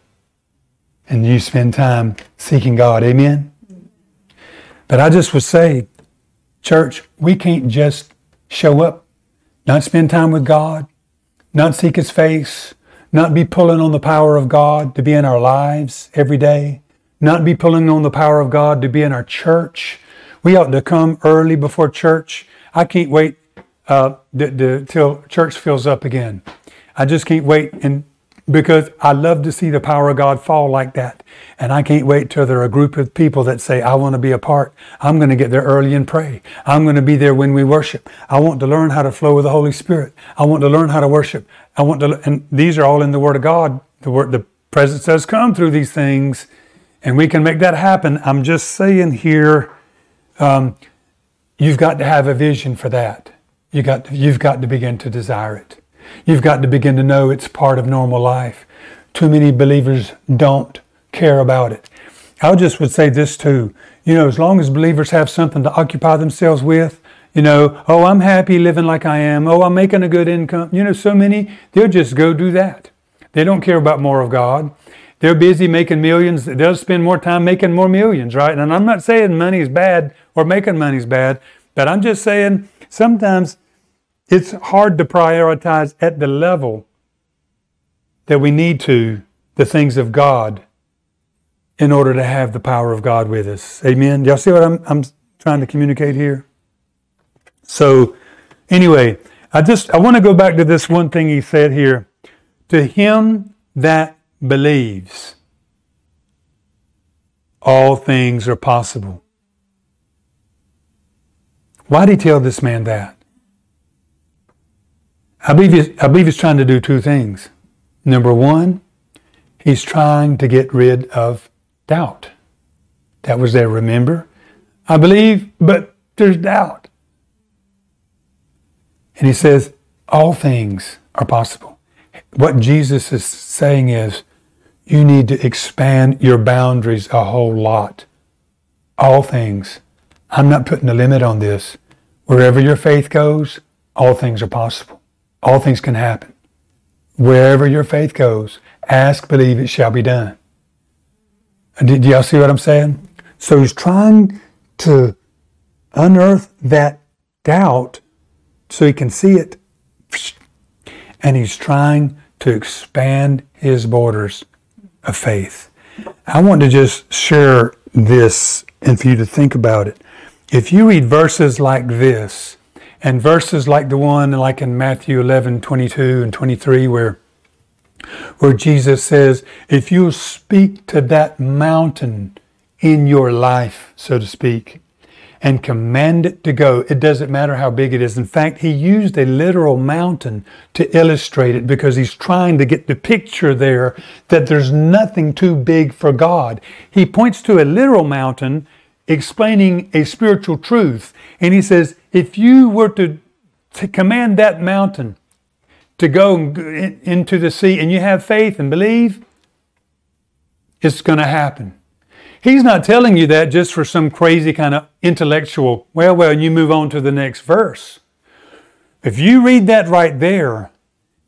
and you spend time seeking God. Amen? But I just would say, church, we can't just show up, not spend time with God, not seek His face, not be pulling on the power of God to be in our lives every day, not be pulling on the power of God to be in our church. We ought to come early before church. I can't wait till church fills up again. I just can't wait, and because I love to see the power of God fall like that. And I can't wait till there are a group of people that say, I want to be a part. I'm going to get there early and pray. I'm going to be there when we worship. I want to learn how to flow with the Holy Spirit. I want to learn how to worship. And these are all in the Word of God. The presence does come through these things. And we can make that happen. I'm just saying here, you've got to have a vision for that. You've got to begin to desire it. You've got to begin to know it's part of normal life. Too many believers don't care about it. I just would say this too. You know, as long as believers have something to occupy themselves with, you know, oh, I'm happy living like I am. Oh, I'm making a good income. You know, so many, they'll just go do that. They don't care about more of God. They're busy making millions. They'll spend more time making more millions, right? And I'm not saying money is bad or making money is bad, but I'm just saying sometimes it's hard to prioritize at the level that we need to the things of God in order to have the power of God with us. Amen. Y'all see what I'm trying to communicate here? So anyway, I want to go back to this one thing he said here. To him that believes. all things are possible. Why did he tell this man that? I believe he's trying to do two things. Number one, he's trying to get rid of doubt. That was there, remember? I believe, but there's doubt. And he says, all things are possible. What Jesus is saying is, you need to expand your boundaries a whole lot. All things. I'm not putting a limit on this. Wherever your faith goes, all things are possible. All things can happen. Wherever your faith goes, ask, believe, it shall be done. Do y'all see what I'm saying? So he's trying to unearth that doubt so he can see it. And he's trying to expand his borders of faith. I want to just share this and for you to think about it. If you read verses like this, and verses like the one like in Matthew 11:22 and 23 where Jesus says, if you speak to that mountain in your life, so to speak, and command it to go, it doesn't matter how big it is. In fact, he used a literal mountain to illustrate it because he's trying to get the picture there that there's nothing too big for God. He points to a literal mountain explaining a spiritual truth. And he says, if you were to command that mountain to go into the sea and you have faith and believe, it's going to happen. He's not telling you that just for some crazy kind of intellectual, well, you move on to the next verse. If you read that right there,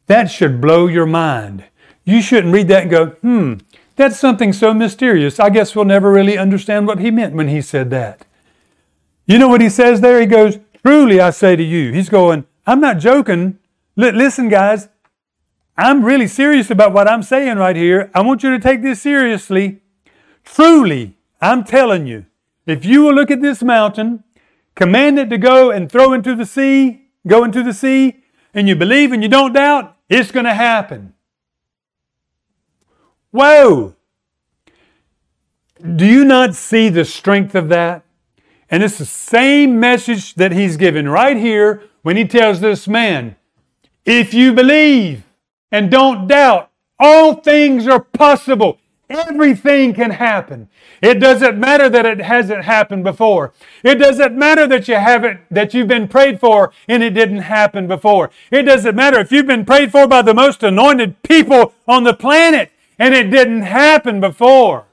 that should blow your mind. You shouldn't read that and go, that's something so mysterious. I guess we'll never really understand what he meant when he said that. You know what he says there? He goes, truly I say to you. He's going, I'm not joking. Listen, guys, I'm really serious about what I'm saying right here. I want you to take this seriously. Truly, I'm telling you, if you will look at this mountain, command it to go and throw into the sea, go into the sea, and you believe and you don't doubt, it's going to happen. Whoa! Do you not see the strength of that? And it's the same message that he's given right here when he tells this man, if you believe and don't doubt, all things are possible. Everything can happen. It doesn't matter that it hasn't happened before. It doesn't matter that you've been prayed for and it didn't happen before. It doesn't matter if you've been prayed for by the most anointed people on the planet and it didn't happen before.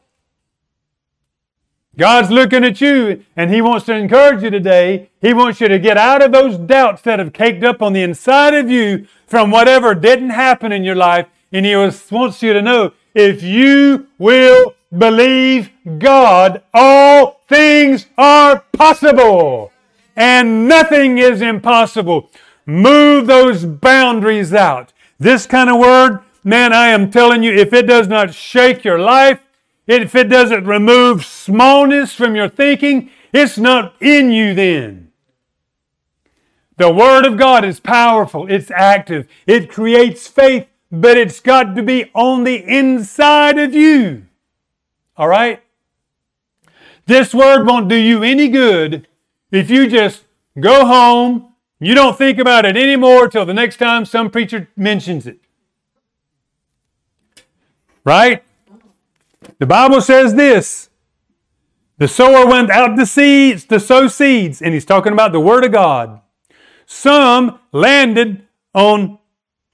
God's looking at you and He wants to encourage you today. He wants you to get out of those doubts that have caked up on the inside of you from whatever didn't happen in your life. And He wants you to know, if you will believe God, all things are possible and nothing is impossible. Move those boundaries out. This kind of word, man, I am telling you, if it does not shake your life, if it doesn't remove smallness from your thinking, it's not in you then. The Word of God is powerful. It's active. It creates faith, but it's got to be on the inside of you. All right? This Word won't do you any good if you just go home, you don't think about it anymore till the next time some preacher mentions it. Right? The Bible says this, the sower went out to seeds, to sow seeds, and he's talking about the Word of God. Some landed on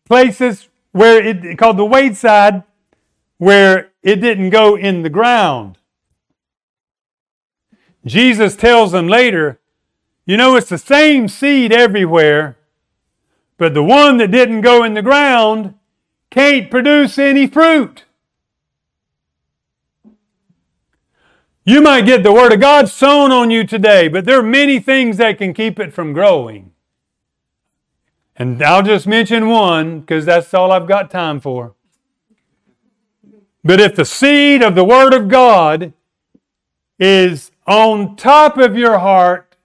places where it called the wayside, where it didn't go in the ground. Jesus tells them later, you know, it's the same seed everywhere, but the one that didn't go in the ground can't produce any fruit. You might get the Word of God sown on you today, but there are many things that can keep it from growing. And I'll just mention one because that's all I've got time for. But if the seed of the Word of God is on top of your heart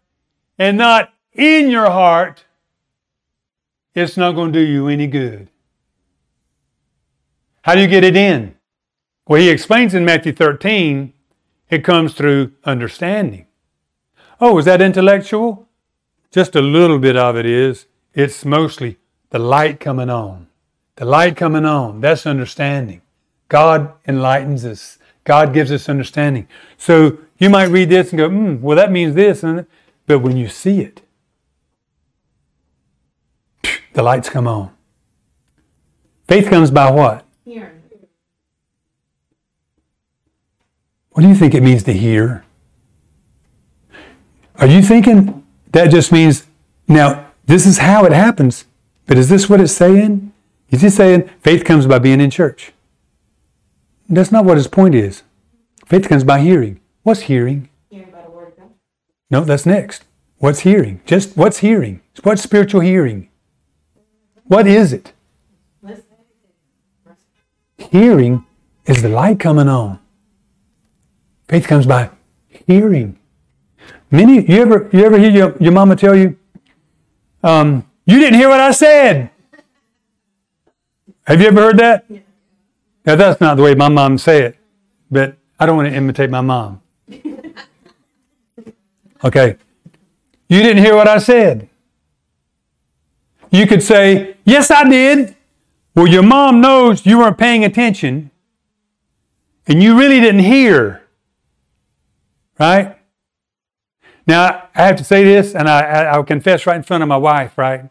and not in your heart, it's not going to do you any good. How do you get it in? Well, he explains in Matthew 13, It comes through understanding. Oh, is that intellectual? Just a little bit of it is. It's mostly the light coming on. The light coming on, that's understanding. God enlightens us. God gives us understanding. So you might read this and go, well, that means this. But when you see it, the lights come on. Faith comes by what? Hearing. What do you think it means to hear? Are you thinking that just means, now, this is how it happens, but is this what it's saying? Is it saying faith comes by being in church? That's not what his point is. Faith comes by hearing. What's hearing? Hearing by the word of God. No, that's next. What's hearing? Just what's hearing? What's spiritual hearing? What is it? Listen. Hearing is the light coming on. Faith comes by hearing. Many, you ever hear your mama tell you, you didn't hear what I said. Have you ever heard that? Yeah. Now, that's not the way my mom said it, but I don't want to imitate my mom. Okay. You didn't hear what I said. You could say, yes, I did. Well, your mom knows you weren't paying attention and you really didn't hear. Right? Now, I have to say this, and I'll confess right in front of my wife, right?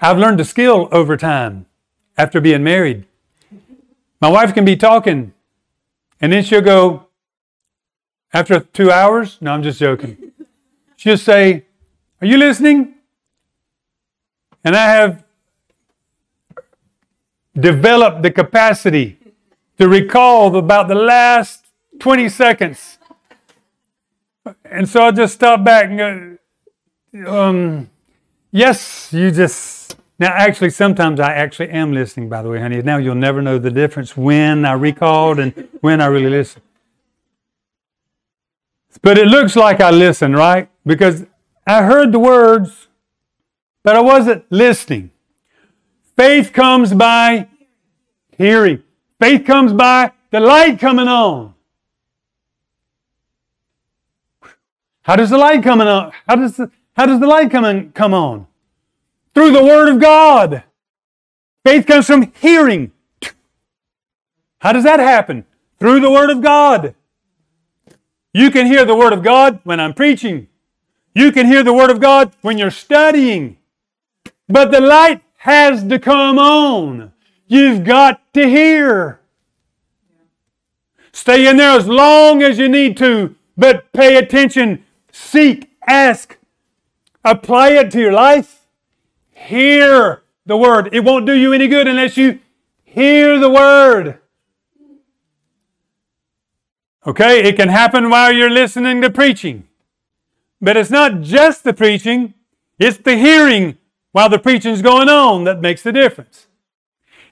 I've learned a skill over time after being married. My wife can be talking, and then she'll go, after 2 hours, no, I'm just joking. She'll say, are you listening? And I have developed the capacity to recall about the last 20 seconds. And so I just stop back and go, yes, you just... Now, actually, sometimes I actually am listening, by the way, honey. Now you'll never know the difference when I recalled and when I really listened. But it looks like I listened, right? Because I heard the words, but I wasn't listening. Faith comes by hearing. Faith comes by the light coming on. How does the light coming on? How does the light come on? Through the Word of God. Faith comes from hearing. How does that happen? Through the Word of God. You can hear the Word of God when I'm preaching. You can hear the Word of God when you're studying. But the light has to come on. You've got to hear. Stay in there as long as you need to, but pay attention. Seek, ask, apply it to your life. Hear the Word. It won't do you any good unless you hear the Word. Okay, it can happen while you're listening to preaching. But it's not just the preaching, it's the hearing while the preaching's going on that makes the difference.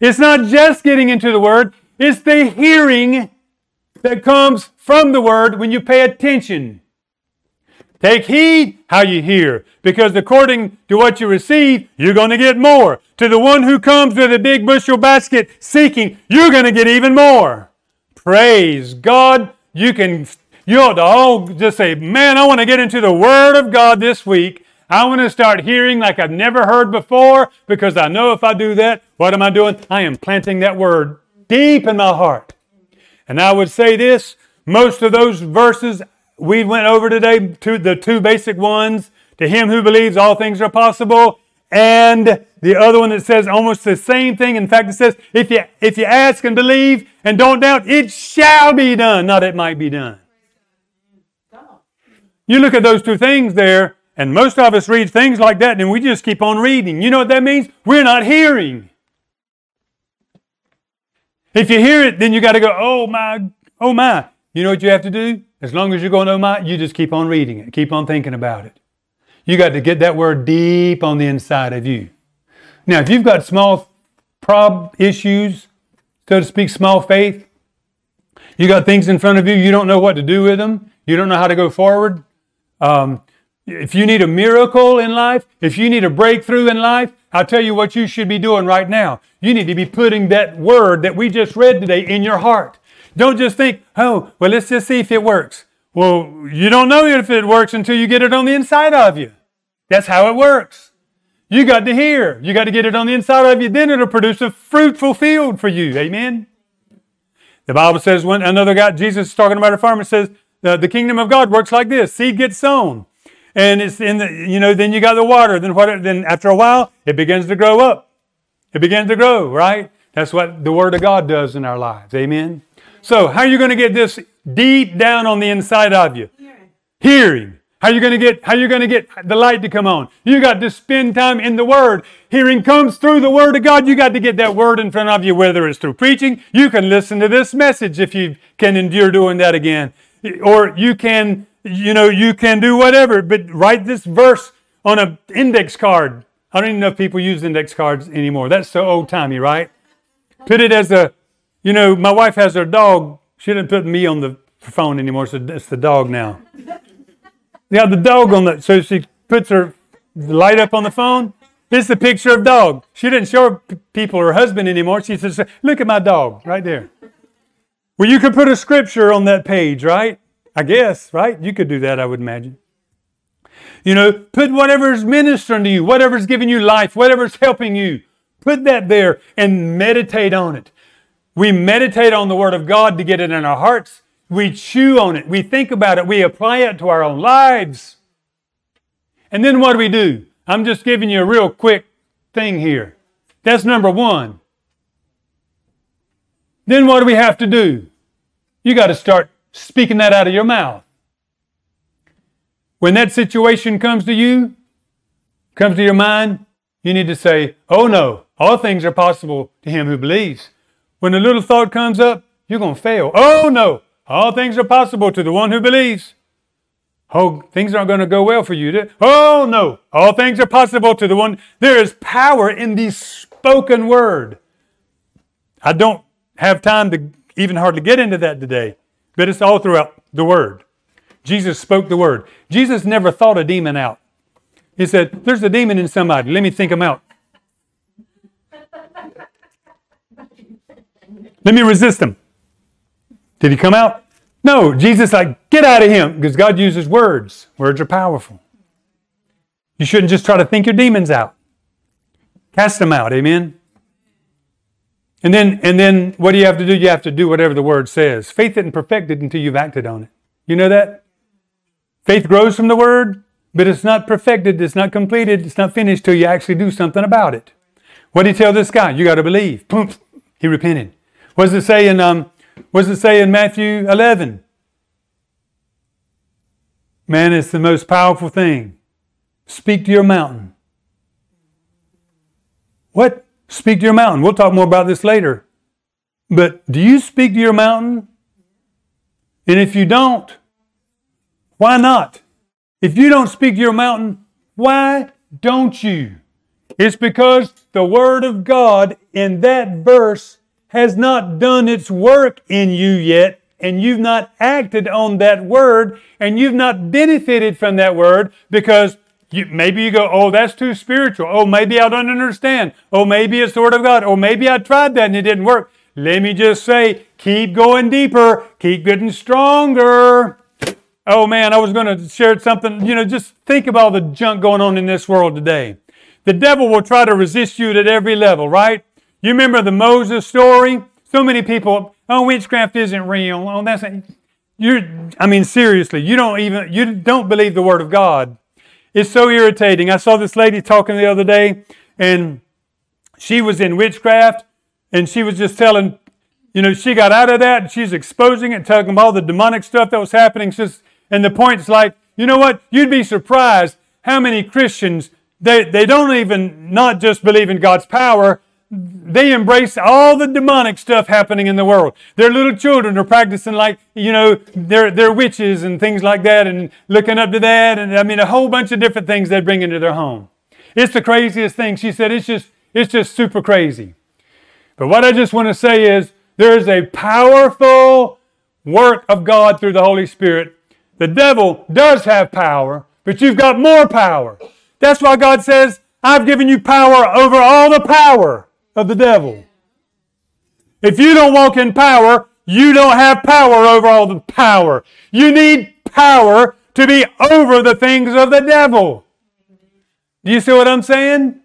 It's not just getting into the Word, it's the hearing that comes from the Word when you pay attention. Take heed how you hear, because according to what you receive, you're going to get more. To the one who comes with a big bushel basket seeking, you're going to get even more. Praise God. You ought to all just say, man, I want to get into the Word of God this week. I want to start hearing like I've never heard before, because I know if I do that, what am I doing? I am planting that Word deep in my heart. And I would say this, most of those verses we went over today, to the two basic ones. To him who believes all things are possible. And the other one that says almost the same thing. In fact, it says, if you ask and believe and don't doubt, it shall be done. Not it might be done. You look at those two things there, and most of us read things like that, and we just keep on reading. You know what that means? We're not hearing. If you hear it, then you got to go, oh my, oh my. You know what you have to do? As long as you're going, oh my, you just keep on reading it. Keep on thinking about it. You got to get that Word deep on the inside of you. Now, if you've got small issues, so to speak, small faith, you got things in front of you, you don't know what to do with them. You don't know how to go forward. If you need a miracle in life, if you need a breakthrough in life, I'll tell you what you should be doing right now. You need to be putting that Word that we just read today in your heart. Don't just think, oh, well, let's just see if it works. Well, you don't know if it works until you get it on the inside of you. That's how it works. You got to hear. You got to get it on the inside of you. Then it'll produce a fruitful field for you. Amen? The Bible says, when another guy, Jesus is talking about a farmer, says, the kingdom of God works like this. Seed gets sown. And it's in the, you know, then you got the water. Then after a while, it begins to grow up. It begins to grow, right? That's what the Word of God does in our lives. Amen? So how are you going to get this deep down on the inside of you? Hearing. How are you going to get the light to come on? You got to spend time in the Word. Hearing comes through the Word of God. You got to get that Word in front of you, whether it's through preaching. You can listen to this message if you can endure doing that again. Or you can do whatever, but write this verse on an index card. I don't even know if people use index cards anymore. That's so old-timey, right? Put it as a, you know, my wife has her dog. She didn't put me on the phone anymore, so it's the dog now. Yeah, the dog on the, so she puts her light up on the phone. It's the picture of dog. She didn't show people her husband anymore. She says, look at my dog right there. Well, you could put a scripture on that page, right? I guess, right? You could do that, I would imagine. You know, put whatever's ministering to you, whatever's giving you life, whatever's helping you, put that there and meditate on it. We meditate on the Word of God to get it in our hearts. We chew on it. We think about it. We apply it to our own lives. And then what do we do? I'm just giving you a real quick thing here. That's number one. Then what do we have to do? You got to start speaking that out of your mouth. When that situation comes to you, comes to your mind, you need to say, oh no, all things are possible to him who believes. When a little thought comes up, you're going to fail. Oh no. All things are possible to the one who believes. Oh, things aren't going to go well for you. Oh, no. All things are possible to the one. There is power in the spoken word. I don't have time to even hardly get into that today, but it's all throughout the Word. Jesus spoke the Word. Jesus never thought a demon out. He said, there's a demon in somebody. Let me think him out. Let me resist him. Did he come out? No. Jesus like, get out of him. Because God uses words. Words are powerful. You shouldn't just try to think your demons out. Cast them out. Amen? And then what do you have to do? You have to do whatever the Word says. Faith isn't perfected until you've acted on it. You know that? Faith grows from the Word, but it's not perfected. It's not completed. It's not finished till you actually do something about it. What did he tell this guy? You got to believe. Boom. He repented. What does it say in... What does it say in Matthew 11? Man, it's the most powerful thing. Speak to your mountain. What? Speak to your mountain. We'll talk more about this later. But do you speak to your mountain? And if you don't, why not? If you don't speak to your mountain, why don't you? It's because the Word of God in that verse has not done its work in you yet, and you've not acted on that Word, and you've not benefited from that Word, because maybe you go, oh, that's too spiritual. Oh, maybe I don't understand. Oh, maybe it's the Word of God. Oh, maybe I tried that and it didn't work. Let me just say, keep going deeper. Keep getting stronger. Oh, man, I was going to share something. You know, just think of all the junk going on in this world today. The devil will try to resist you at every level, right? You remember the Moses story? So many people, oh, witchcraft isn't real. Oh, that's not... seriously, you don't believe the Word of God. It's so irritating. I saw this lady talking the other day, and she was in witchcraft, and she was just telling, you know, she got out of that, and she's exposing it, talking about all the demonic stuff that was happening. And the point's like, you know what? You'd be surprised how many Christians, they don't even not just believe in God's power. They embrace all the demonic stuff happening in the world. Their little children are practicing, like, you know, they're witches and things like that, and looking up to that, and I mean a whole bunch of different things they bring into their home. It's the craziest thing. She said it's just super crazy. But what I just want to say is there is a powerful work of God through the Holy Spirit. The devil does have power, but you've got more power. That's why God says, I've given you power over all the power of the devil. If you don't walk in power, you don't have power over all the power. You need power to be over the things of the devil. Do you see what I'm saying?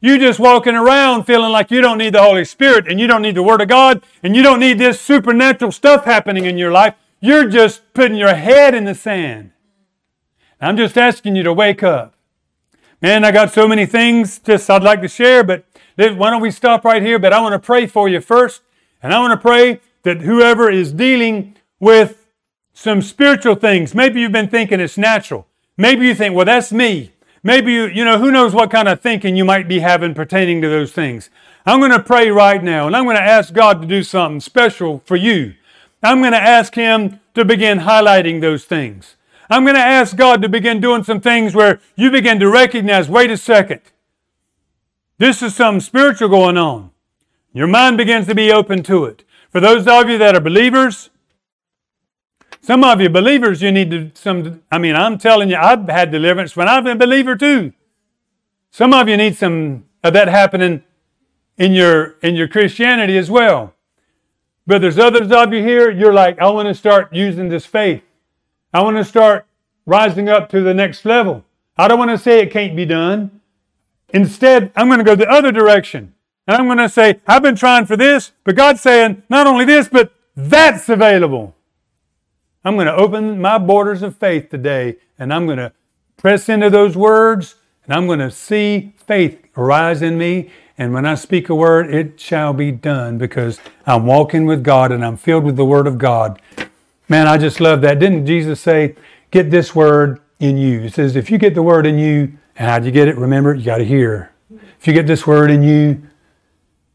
You just walking around feeling like you don't need the Holy Spirit and you don't need the Word of God and you don't need this supernatural stuff happening in your life. You're just putting your head in the sand. I'm just asking you to wake up. Man, I got so many things just I'd like to share, but why don't we stop right here? But I want to pray for you first. And I want to pray that whoever is dealing with some spiritual things, maybe you've been thinking it's natural. Maybe you think, well, that's me. Maybe, you know, who knows what kind of thinking you might be having pertaining to those things. I'm going to pray right now, and I'm going to ask God to do something special for you. I'm going to ask Him to begin highlighting those things. I'm going to ask God to begin doing some things where you begin to recognize, wait a second, this is something spiritual going on. Your mind begins to be open to it. For those of you that are believers, some of you believers, you need to, I'm telling you, I've had deliverance when I've been a believer too. Some of you need some of that happening in your Christianity as well. But there's others of you here, you're like, I want to start using this faith. I want to start rising up to the next level. I don't want to say it can't be done. Instead, I'm going to go the other direction. And I'm going to say, I've been trying for this, but God's saying, not only this, but that's available. I'm going to open my borders of faith today, and I'm going to press into those words, and I'm going to see faith arise in me. And when I speak a word, it shall be done because I'm walking with God and I'm filled with the Word of God. Man, I just love that. Didn't Jesus say, get this Word in you? He says, if you get the Word in you, and how'd you get it? Remember, you got to hear. If you get this Word in you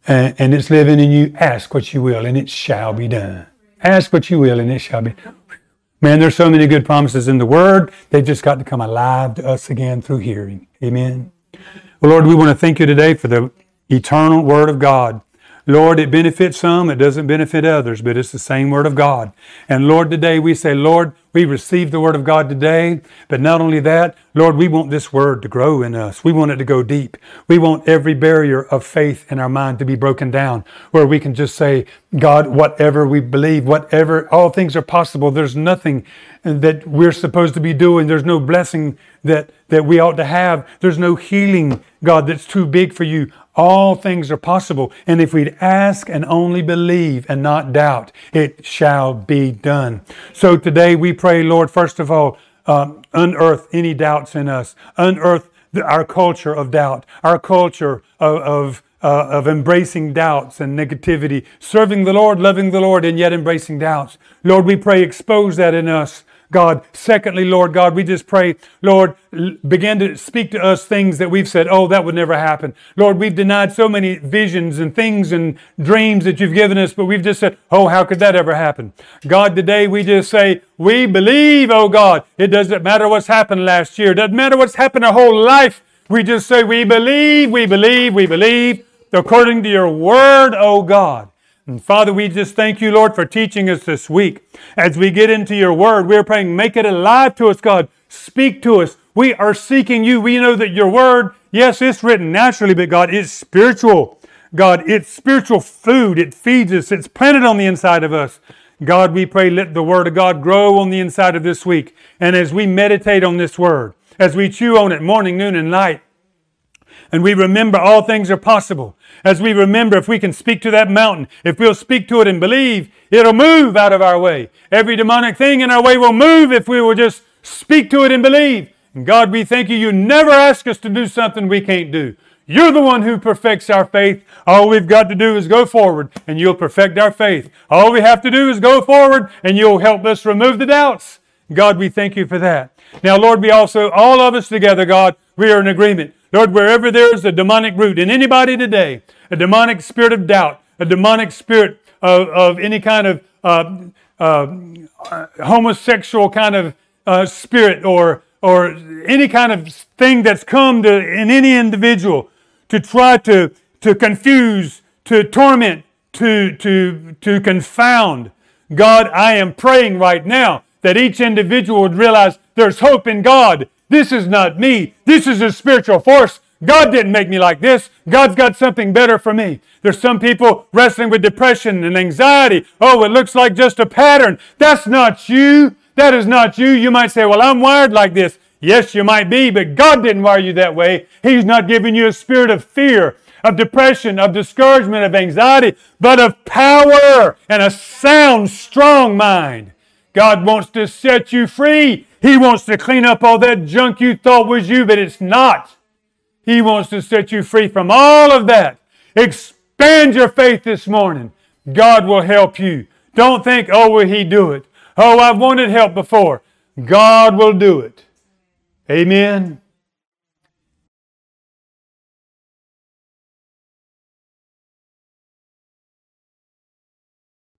and it's living in you, ask what you will and it shall be done. Ask what you will and it shall be done. Man, there's so many good promises in the Word. They've just got to come alive to us again through hearing. Amen. Well, Lord, we want to thank you today for the eternal Word of God. Lord, it benefits some, it doesn't benefit others, but it's the same Word of God. And Lord, today we say, Lord, we receive the Word of God today, but not only that, Lord, we want this Word to grow in us. We want it to go deep. We want every barrier of faith in our mind to be broken down, where we can just say, God, whatever we believe, whatever, all things are possible. There's nothing that we're supposed to be doing. There's no blessing that we ought to have. There's no healing, God, that's too big for you. All things are possible. And if we'd ask and only believe and not doubt, it shall be done. So today we pray, Lord, first of all, unearth any doubts in us. Unearth our culture of doubt, our culture of embracing doubts and negativity, serving the Lord, loving the Lord, and yet embracing doubts. Lord, we pray, expose that in us. God, secondly, Lord God, we just pray, Lord, begin to speak to us things that we've said, oh, that would never happen. Lord, we've denied so many visions and things and dreams that you've given us, but we've just said, oh, how could that ever happen? God, today we just say, we believe, oh God, it doesn't matter what's happened last year. It doesn't matter what's happened our whole life. We just say, we believe, we believe, we believe, according to your word, oh God. And Father, we just thank you, Lord, for teaching us this week. As we get into your word, we're praying, make it alive to us, God. Speak to us. We are seeking you. We know that your word, yes, it's written naturally, but God, it's spiritual. God, it's spiritual food. It feeds us. It's planted on the inside of us. God, we pray, let the word of God grow on the inside of this week. And as we meditate on this word, as we chew on it morning, noon, and night, and we remember all things are possible. As we remember, if we can speak to that mountain, if we'll speak to it and believe, it'll move out of our way. Every demonic thing in our way will move if we will just speak to it and believe. And God, we thank you. You never ask us to do something we can't do. You're the one who perfects our faith. All we've got to do is go forward and you'll perfect our faith. All we have to do is go forward and you'll help us remove the doubts. God, we thank you for that. Now, Lord, we also, all of us together, God, we are in agreement. Lord, wherever there is a demonic root in anybody today, a demonic spirit of doubt, a demonic spirit of any kind of homosexual kind of spirit or any kind of thing that's come to in any individual to try to confuse, to torment, to confound. God, I am praying right now that each individual would realize there's hope in God. This is not me. This is a spiritual force. God didn't make me like this. God's got something better for me. There's some people wrestling with depression and anxiety. Oh, it looks like just a pattern. That's not you. That is not you. You might say, well, I'm wired like this. Yes, you might be, but God didn't wire you that way. He's not giving you a spirit of fear, of depression, of discouragement, of anxiety, but of power and a sound, strong mind. God wants to set you free. He wants to clean up all that junk you thought was you, but it's not. He wants to set you free from all of that. Expand your faith this morning. God will help you. Don't think, oh, will He do it? Oh, I've wanted help before. God will do it. Amen.